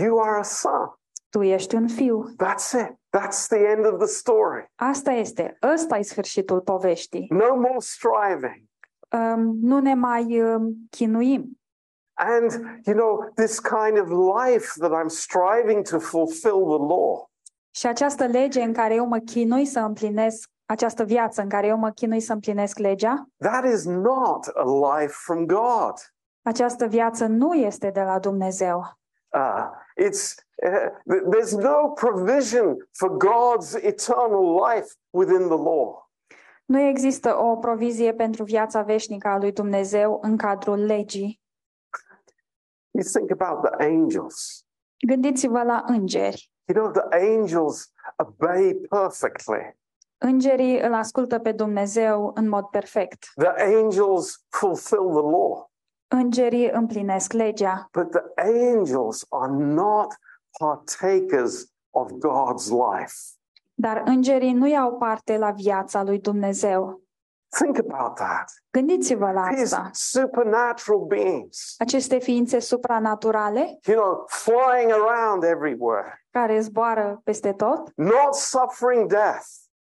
You are a son. Tu ești un fiu. That's it. That's the end of the story. Asta este. Ăsta e sfârșitul poveștii. No more striving. Um, nu ne mai um, chinuim. And you know this kind of life that I'm striving to fulfill the law. Și această lege în care eu mă chinui să împlinesc această viață în care eu mă chinui să împlinesc legea. That is not a life from God. Această viață nu este de la Dumnezeu. Uh, it's uh, there's no provision for God's eternal life within the law. Nu există o provizie pentru viața veșnică a lui Dumnezeu în cadrul legii. You think about the angels. Gândiți-vă la îngeri. You know the angels obey perfectly. Îngerii îl ascultă pe Dumnezeu în mod perfect. The angels fulfill the law. Îngerii împlinesc legea. But the angels are not partakers of God's life. Dar îngerii nu iau parte la viața lui Dumnezeu. Think about that. Gândiți-vă la asta. Supernatural beings. Aceste ființe supranaturale, you know, flying around everywhere. Care zboară peste tot. Not suffering death.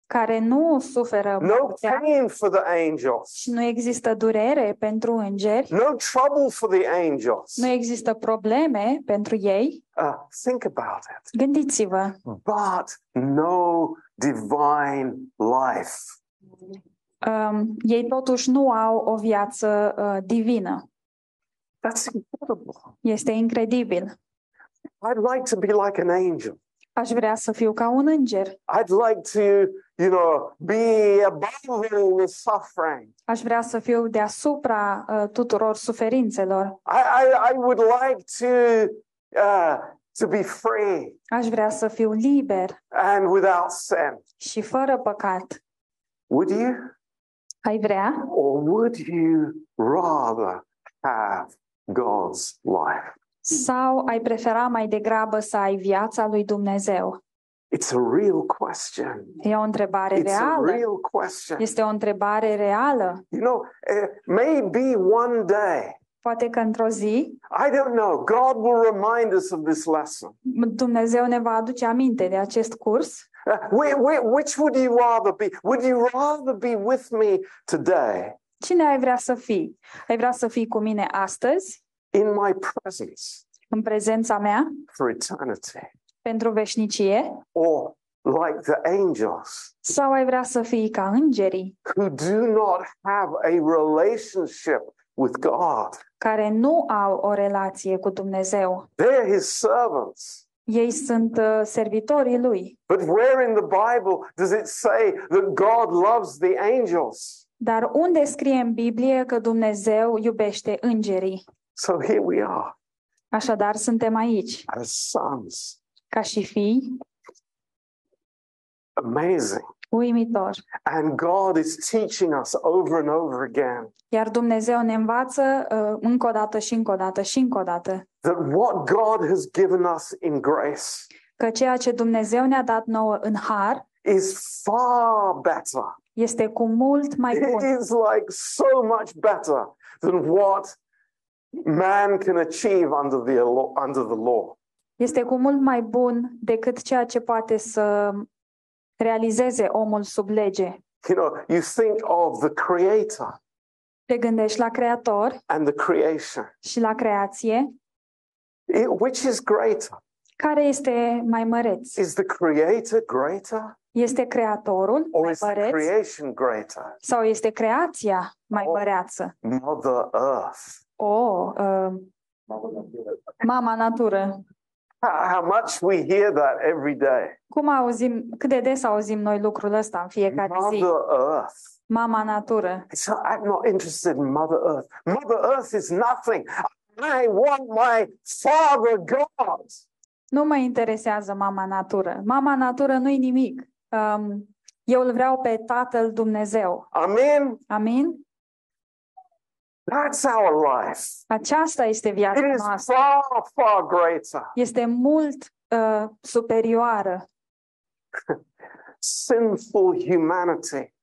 Care nu suferă moartea. No pain for the angels. Și nu există durere pentru îngeri. No trouble for the angels. Nu există probleme pentru ei. Uh, think about it. Gândiți-vă. But no divine life. Um, ei totuși nu au o viață uh, divină. That's incredible. Este incredibil. I'd like to be like an angel. Aș vrea să fiu ca un înger. I'd like to, you know, be above all suffering. Aș vrea să fiu deasupra uh, tuturor suferințelor. I, I, I would like to uh, to be free. Aș vrea să fiu liber. And without sin. Și fără păcat. Would you? Ai vrea? Or would you rather have God's life? Sau ai prefera mai degrabă să ai viața lui Dumnezeu? It's a real question. E o întrebare It's reală. A real question. Este o întrebare reală. You know, maybe one day. Poate că într-o zi. I don't know. God will remind us of this lesson. Dumnezeu ne va aduce aminte de acest curs. Which would you rather be? Would you rather be with me today? Cine ai vrea să fii? Ai vrea să fii cu mine astăzi? In my presence. În prezența mea? For eternity. Pentru veșnicie? Or like the angels. Sau ai vrea să fii ca îngerii? Who do not have a relationship with God. Care nu au o relație cu Dumnezeu. They're his servants. Ei sunt uh, servitorii lui. But where in the Bible does it say that God loves the angels? Dar unde scrie în Biblie că Dumnezeu iubește îngerii? So here we are. Așadar suntem aici. As sons. Ca și fii. Amazing. Uimitor. And God is teaching us over and over again. Iar Dumnezeu ne învață uh, încă o dată și încă o dată și încă o dată. That what God has given us in grace. Că ceea ce Dumnezeu ne-a dat nouă în har is far better. Este cu mult mai bun. It is like so much better than what man can achieve under the law, under the law. Este cu mult mai bun decât ceea ce poate să realizeze omul sub lege. You know, you think of the creator. Te gândești la creator. And the creation. Și la creație. It, which is greater? Care este mai măreț? Is the creator greater? Este creatorul or mai măreț? Or is the creation greater? Sau este creația mai măreață? Mother Earth. O, oh, uh, mama natură. How much we hear that every day. Cum auzim, cât de des auzim noi lucrul ăsta în fiecare zi. Mother Earth. Mama natură. So I'm not interested in Mother Earth. Mother Earth is nothing. I want my Father God. Nu mă interesează mama natură. Mama natură nu-i nimic. Um, eu îl vreau pe Tatăl Dumnezeu. Amen. Amen. That's our life. Aceasta este viața It noastră. Is far, far greater. Este mult uh, superioară. Sinful humanity.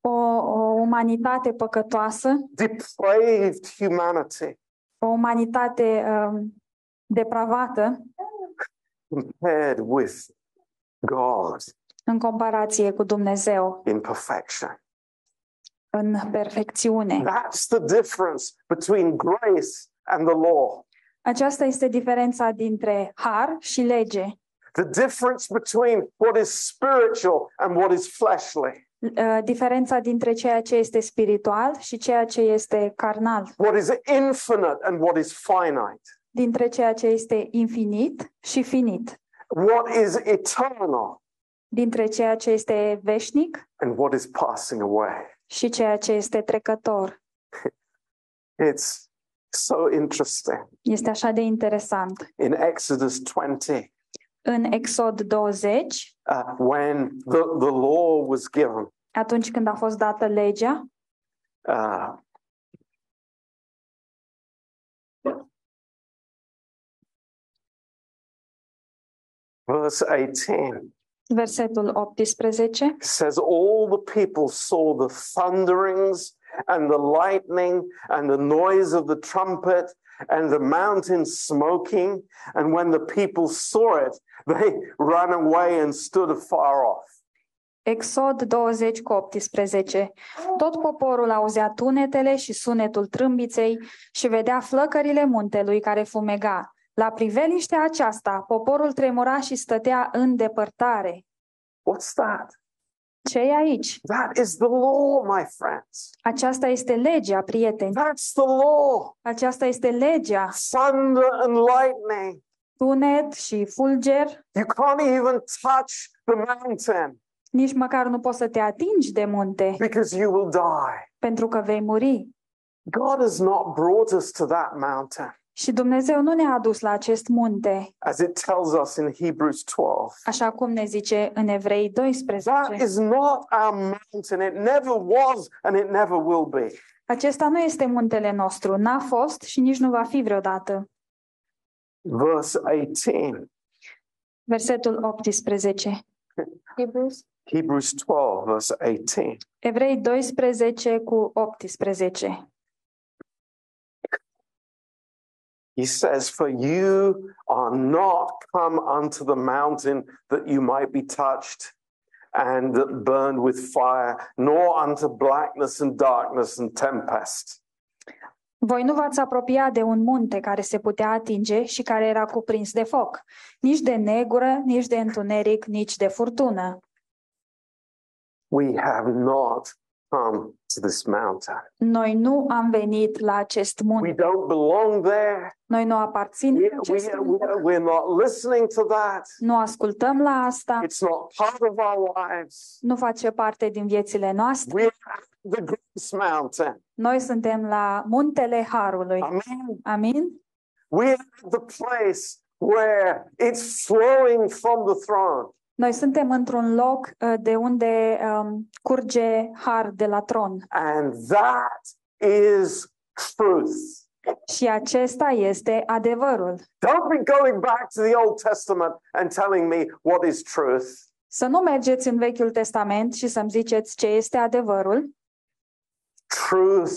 O, o umanitate păcătoasă. Depraved humanity. O umanitate uh, depravată. Compared with God. În comparație cu Dumnezeu. In perfection. În perfecțiune. That's the difference between grace and the law. Aceasta este diferența dintre har și lege. The difference between what is spiritual and what is fleshly. Uh, diferența dintre ceea ce este spiritual și ceea ce este carnal. What is infinite and what is finite. Dintre ceea ce este infinit și finit. What is eternal. Dintre ceea ce este veșnic. And what is passing away. Și ceea ce este trecător. It's so interesting. Este așa de interesant. In Exodus douăzeci. În Exod douăzeci. Uh, when the, the law was given. Atunci când a fost dată legea. Uh, verse eighteen. Versetul optsprezece. Says all the people saw the thunderings and the lightning and the noise of the trumpet and the mountain smoking, and when the people saw it, they ran away and stood afar off. Exod douăzeci cu optsprezece. Tot poporul auzea tunetele și sunetul trâmbiței și vedea flăcările muntelui care fumega. La priveliștea aceasta, poporul tremura și stătea în depărtare. What's that? Ce-i aici? That is the law, my friends. Aceasta este legea, prieteni. That's the law. Aceasta este legea. Thunder and lightning. Tunet și fulger. You can't even touch the mountain. Nici măcar nu poți să te atingi de munte. Because you will die. Pentru că vei muri. God has not brought us to that mountain. Și Dumnezeu nu ne-a adus la acest munte. As it tells us in Hebrews twelve. Așa cum ne zice în Evrei doisprezece. That is not our mountain. It never was and it never will be. Acesta nu este muntele nostru. N-a fost și nici nu va fi vreodată. Verse eighteen. Versetul optsprezece. Hebrews. Hebrews twelve, verse eighteen. Evrei doisprezece cu optsprezece. He says, for you are not come unto the mountain that you might be touched and that burned with fire, nor unto blackness and darkness and tempest. Voi nu v-ați apropiat de un munte care se putea atinge și care era cuprins de foc, nici de negură, nici de întuneric, nici de furtună. We have not come to this mountain. Noi nu am venit la acest munte. We don't belong there. Noi nu aparținem we, acestui munte. We're not listening to that. Nu ascultăm la asta. It's not part of our lives. Nu face parte din viețile noastre. We're the Grace Mountain. Noi suntem la muntele Harului. Amen. Amin. We're the place where it's flowing from the throne. Noi suntem într-un loc de unde um, curge har de la tron. And that is truth. Și acesta este adevărul. Don't be going back to the Old Testament and telling me what is truth. Să nu mergeți în Vechiul Testament și să-mi ziceți ce este adevărul. Truth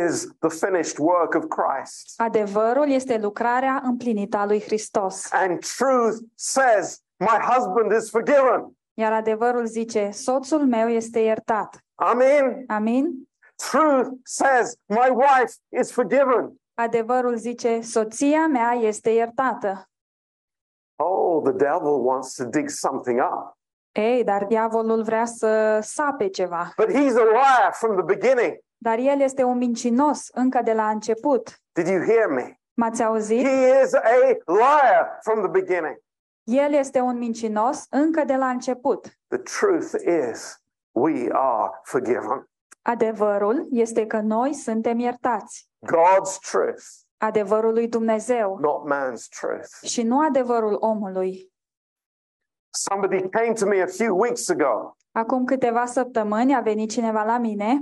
is the finished work of Christ. Adevărul este lucrarea împlinită a lui Hristos. And truth says my husband is forgiven. Iar adevărul zice, soțul meu este iertat. Amen. Amen. Truth says, my wife is forgiven. Adevărul zice, soția mea este iertată. Oh, the devil wants to dig something up. Ei, dar diavolul vrea să sape ceva. But he's a liar from the beginning. Dar el este un mincinos încă de la început. Did you hear me? M-ați auzit? He is a liar from the beginning. El este un mincinos încă de la început. The truth is, we are forgiven. Adevărul este că noi suntem iertați. God's truth. Adevărul lui Dumnezeu. Not man's truth. Și nu adevărul omului. Somebody came to me a few weeks ago. Acum câteva săptămâni a venit cineva la mine.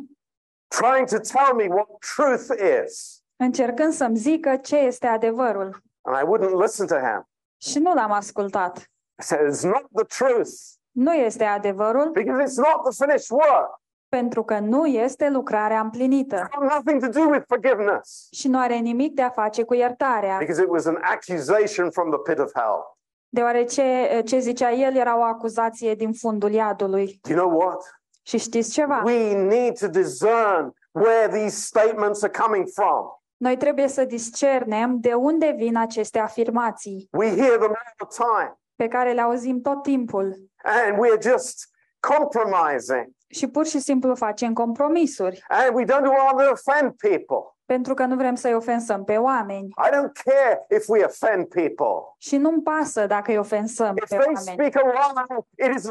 Trying to tell me what truth is. Încercând să-mi zică ce este adevărul. And I wouldn't listen to him. Și nu l-am ascultat. I said, it's not the truth. Nu este adevărul. Because it's not the finished work. Pentru că nu este lucrarea împlinită. Nothing to do with forgiveness. Și nu are nimic de a face cu iertarea. Because it was an accusation from the pit of hell. Deoarece ce zicea el era o acuzație din fundul iadului. You know what? Și știți ceva? We need to discern where these statements are coming from. Noi trebuie să discernem de unde vin aceste afirmații. We hear them all the time. Pe care le auzim tot timpul. And we are just compromising. Și pur și simplu facem compromisuri. And we don't want to offend people. Pentru că nu vrem să-i ofensăm pe oameni. I don't care if we offend people. Și nu-mi pasă dacă îi ofensăm pe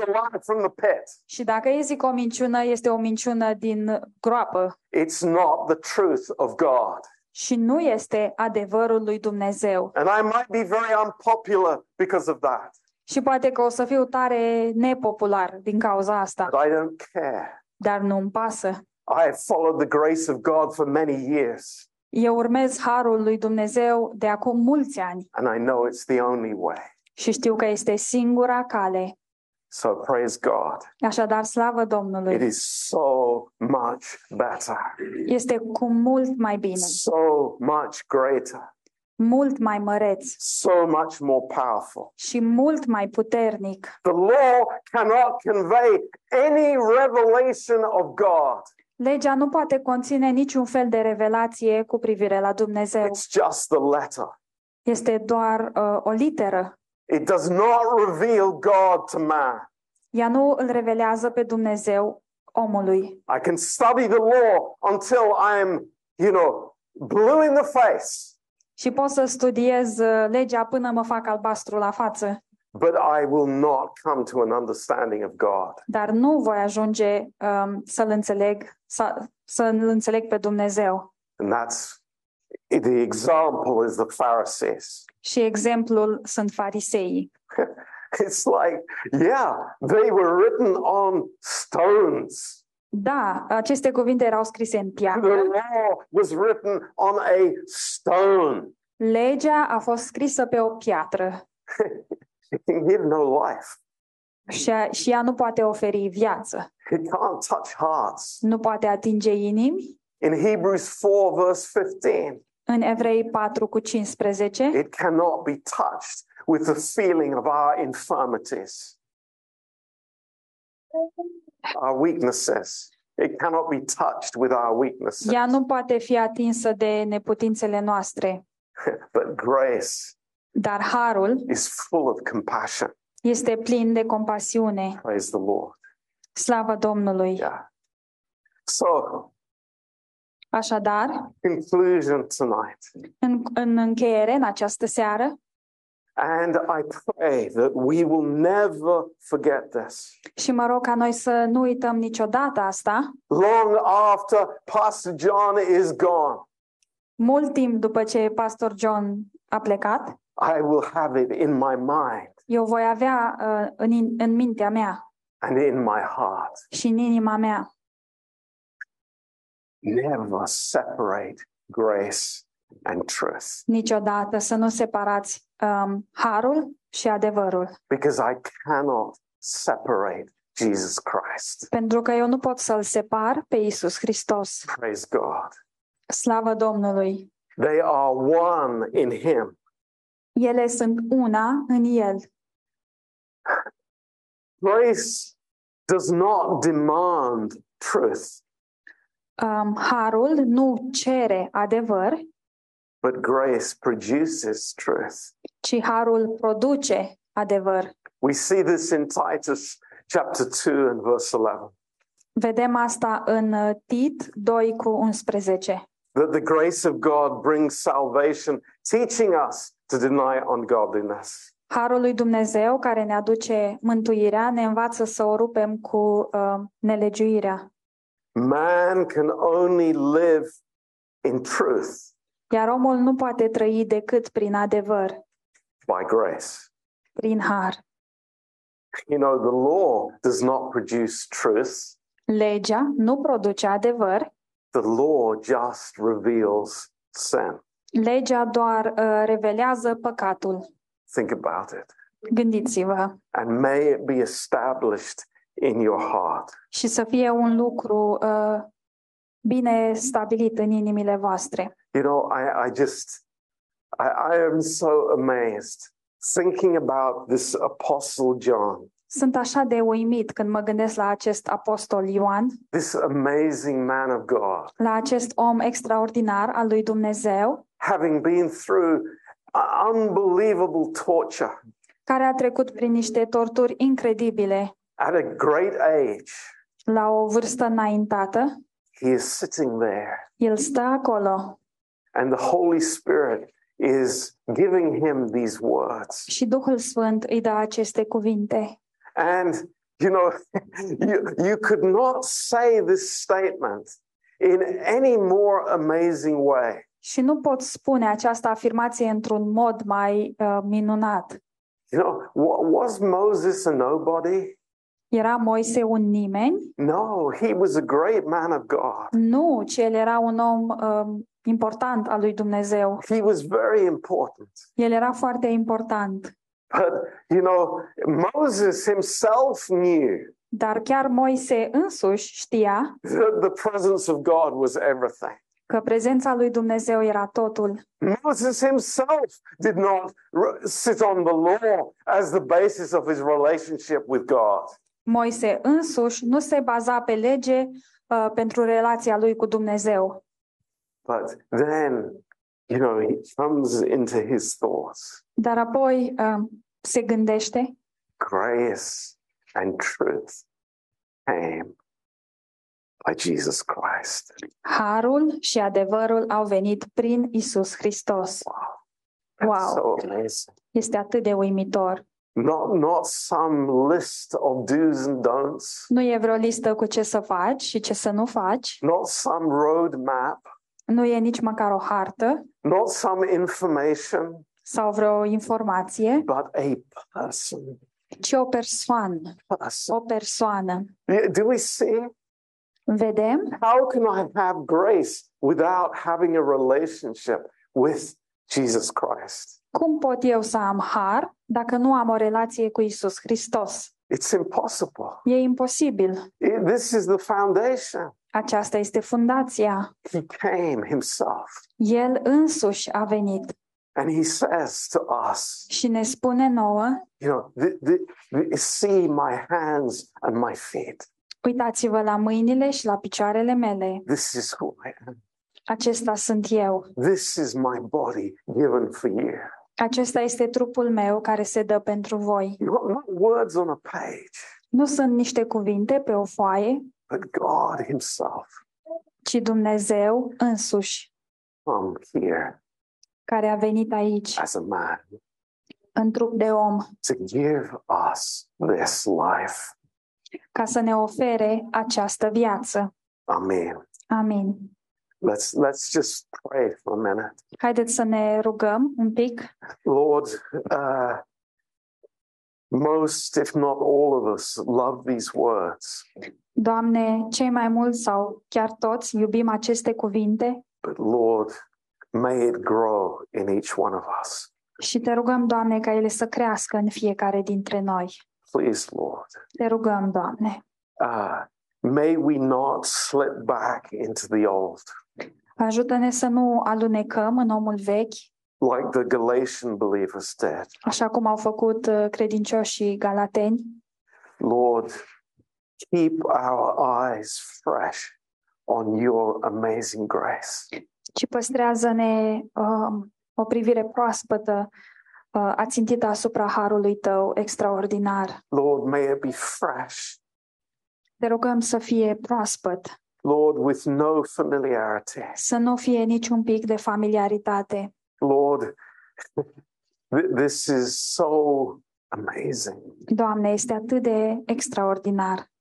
oameni. Și dacă ei zic o minciună, este o minciună din groapă. It's not the truth of God. Și nu este adevărul lui Dumnezeu. And I might be very unpopular because of that. Și poate că o să fiu tare nepopular din cauza asta. But I don't care. Dar nu-mi pasă. I have followed the grace of God for many years. Eu urmez harul lui Dumnezeu de acum mulți ani. And I know it's the only way. Și știu că este singura cale. So praise God. Așadar slavă Domnului. It is so much better. Este cu mult mai bine. So much greater. Mult mai măreț. So much more powerful. Și mult mai puternic. The law cannot convey any revelation of God. Legea nu poate conține niciun fel de revelație cu privire la Dumnezeu. It's just the letter. Este doar uh, o literă. It does not reveal God to man. Ea nu îl revelează pe Dumnezeu omului. I can study the law until I'm, you know, blue in the face. Și pot să studiez legea până mă fac albastru la față. But I will not come to an understanding of God. Dar nu voi ajunge um, să-l înțeleg, să, să-l înțeleg pe Dumnezeu. And that's the example is the Pharisees. Și exemplul sunt fariseii. It's like, yeah, they were written on stones. Da, aceste cuvinte erau scrise în piatră. The law was written on a stone. Legea a fost scrisă pe o piatră. It can give no life. Și, și ea nu poate oferi viață. It can't touch hearts. Nu poate atinge inimi. In Hebrews four verse fifteen. În Evrei patru cu cincisprezece. It cannot be touched with the feeling of our infirmities. Our weaknesses. It cannot be touched with our weaknesses. Ea nu poate fi atinsă de neputințele noastre. But grace. Dar harul is full of compassion. Este plin de compasiune. Praise the Lord. Slava Domnului. Yeah. So, așadar, conclusion tonight. În, în încheiere în această seară. And I pray that we will never forget this. Și mă rog ca noi să nu uităm niciodată asta. Long after Pastor John is gone. Mult timp după ce Pastor John a plecat. I will have it in my mind. Eu voi avea uh, în, în mintea mea. And in my heart. Și în inima mea. Never separate grace and truth. Niciodată să nu separați um, harul și adevărul. Because I cannot separate Jesus Christ. Pentru că eu nu pot să-l separ pe Iisus Hristos. Praise God. Slavă Domnului. They are one in him. Ele sunt una în el. Grace does not demand truth. Um, harul nu cere adevăr. But grace produces truth. Ci harul produce adevăr. We see this in Titus chapter two and verse eleven. Vedem asta în Tit doi cu unsprezece. that the grace of God brings salvation, teaching us to deny ungodliness. Harul lui Dumnezeu care ne aduce mântuirea ne învață să o rupem cu uh, nelegiuirea. Man can only live in truth. Iar omul nu poate trăi decât prin adevăr. By grace. Prin har. You know, the law does not produce truth. Legea nu produce adevăr. The law just reveals sin. Legea doar uh, revelează păcatul. Think about it. Gândiți-vă. And may it be established in your heart. Și să fie un lucru uh, bine stabilit în inimile voastre. You know, I, I just, I, I am so amazed thinking about this Apostle John. Sunt așa de uimit când mă gândesc la acest apostol Ioan, this amazing man of God, la acest om extraordinar al lui Dumnezeu, having been through unbelievable torture, care a trecut prin niște torturi incredibile, at a great age, la o vârstă înaintată, he is sitting there, el stă acolo, and the Holy Spirit is giving him these words, și Duhul Sfânt îi dă aceste cuvinte. And, you know, you, you could not say this statement in any more amazing way. Și nu pot spune această afirmație într-un mod mai uh, minunat. You know, was Moses a nobody? Era Moise un nimeni? No, he was a great man of God. Nu, ci el era un om uh, important al lui Dumnezeu. He was very important. El era foarte important. But, you know, Moses himself knew. Dar chiar Moise însuși știa that the presence of God was everything. Că prezența lui Dumnezeu era totul. Moses himself did not sit on the law as the basis of his relationship with God. Moise însuși nu se baza pe lege uh, pentru relația lui cu Dumnezeu. But then, you know, he comes into his thoughts. Dar apoi uh, se gândește. Grace and truth came by Jesus Christ. Harul și adevărul au venit prin Isus Hristos. Wow! Wow. So este atât de uimitor. Not, not some list of do's and don'ts. Nu e vreo listă cu ce să faci și ce să nu faci. Not some road map. Nu e nici măcar o hartă. Not some information. Sau vreo informație. But a person. Ci o persoană. Person. O persoană. Do we see? Vedem? How can I have grace without having a relationship with Jesus Christ? Cum pot eu să am har dacă nu am o relație cu Isus Hristos? It's impossible. E imposibil. This is the foundation. Aceasta este fundația. He came himself. El însuși a venit. And he says to us. Și ne spune nouă. You know, the, the, the, see my hands and my feet. Uitați-vă la mâinile și la picioarele mele. This is who I am. Acesta sunt eu. This is my body given for you. Acesta este trupul meu care se dă pentru voi. Words on a page. Nu sunt niște cuvinte pe o foaie. But God himself. Ci Dumnezeu însuși. Come here. Care a venit aici. As a man. În trup de om. To give us this life. Ca să ne ofere această viață. Amen. Amen. Let's let's just pray for a minute. Haideți să ne rugăm un pic. Lord, uh, most if not all of us love these words. Doamne, cei mai mulți sau chiar toți iubim aceste cuvinte. But Lord, may it grow in each one of us. Și te rugăm, Doamne, ca ele să crească în fiecare dintre noi. Please, Lord. Te rugăm, Doamne. Uh, may we not slip back into the old. Ajută-ne să nu alunecăm în omul vechi. Like the Galatian believers did. Așa cum au făcut credincioșii galateni. Lord, keep our eyes fresh on your amazing grace. Și păstrează-ne um, o privire proaspătă uh, ațintită asupra harului tău extraordinar. Lord, may it be fresh. Te rugăm să fie proaspăt. Lord, with no familiarity. Să nu fie niciun pic de familiaritate. Lord, this is so amazing. Doamne, este atât de extraordinar.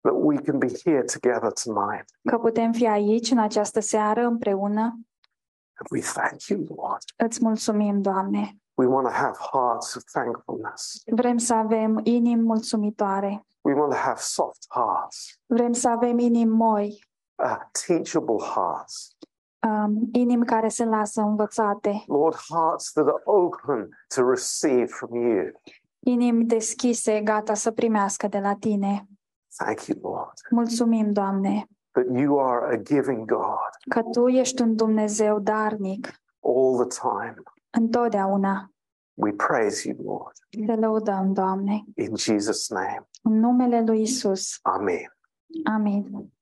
That we can be here together tonight. Că putem fi aici în această seară împreună. We thank you, Lord. Îți mulțumim, Doamne. We want to have hearts of thankfulness. Vrem să avem inimi mulțumitoare. We want to have soft hearts. Vrem să avem inimi moi. Uh, teachable hearts. Um, inimi care se lasă învățate. Lord, hearts that are open to receive from you. Inimi deschise, gata să primească de la tine. Thank you, Lord. Mulțumim, Doamne. That you are a giving God. Că tu ești un Dumnezeu darnic. All the time. Întotdeauna. We praise you, Lord. Te lăudăm, Doamne. In Jesus' name. În numele lui Isus. Amen. Amen.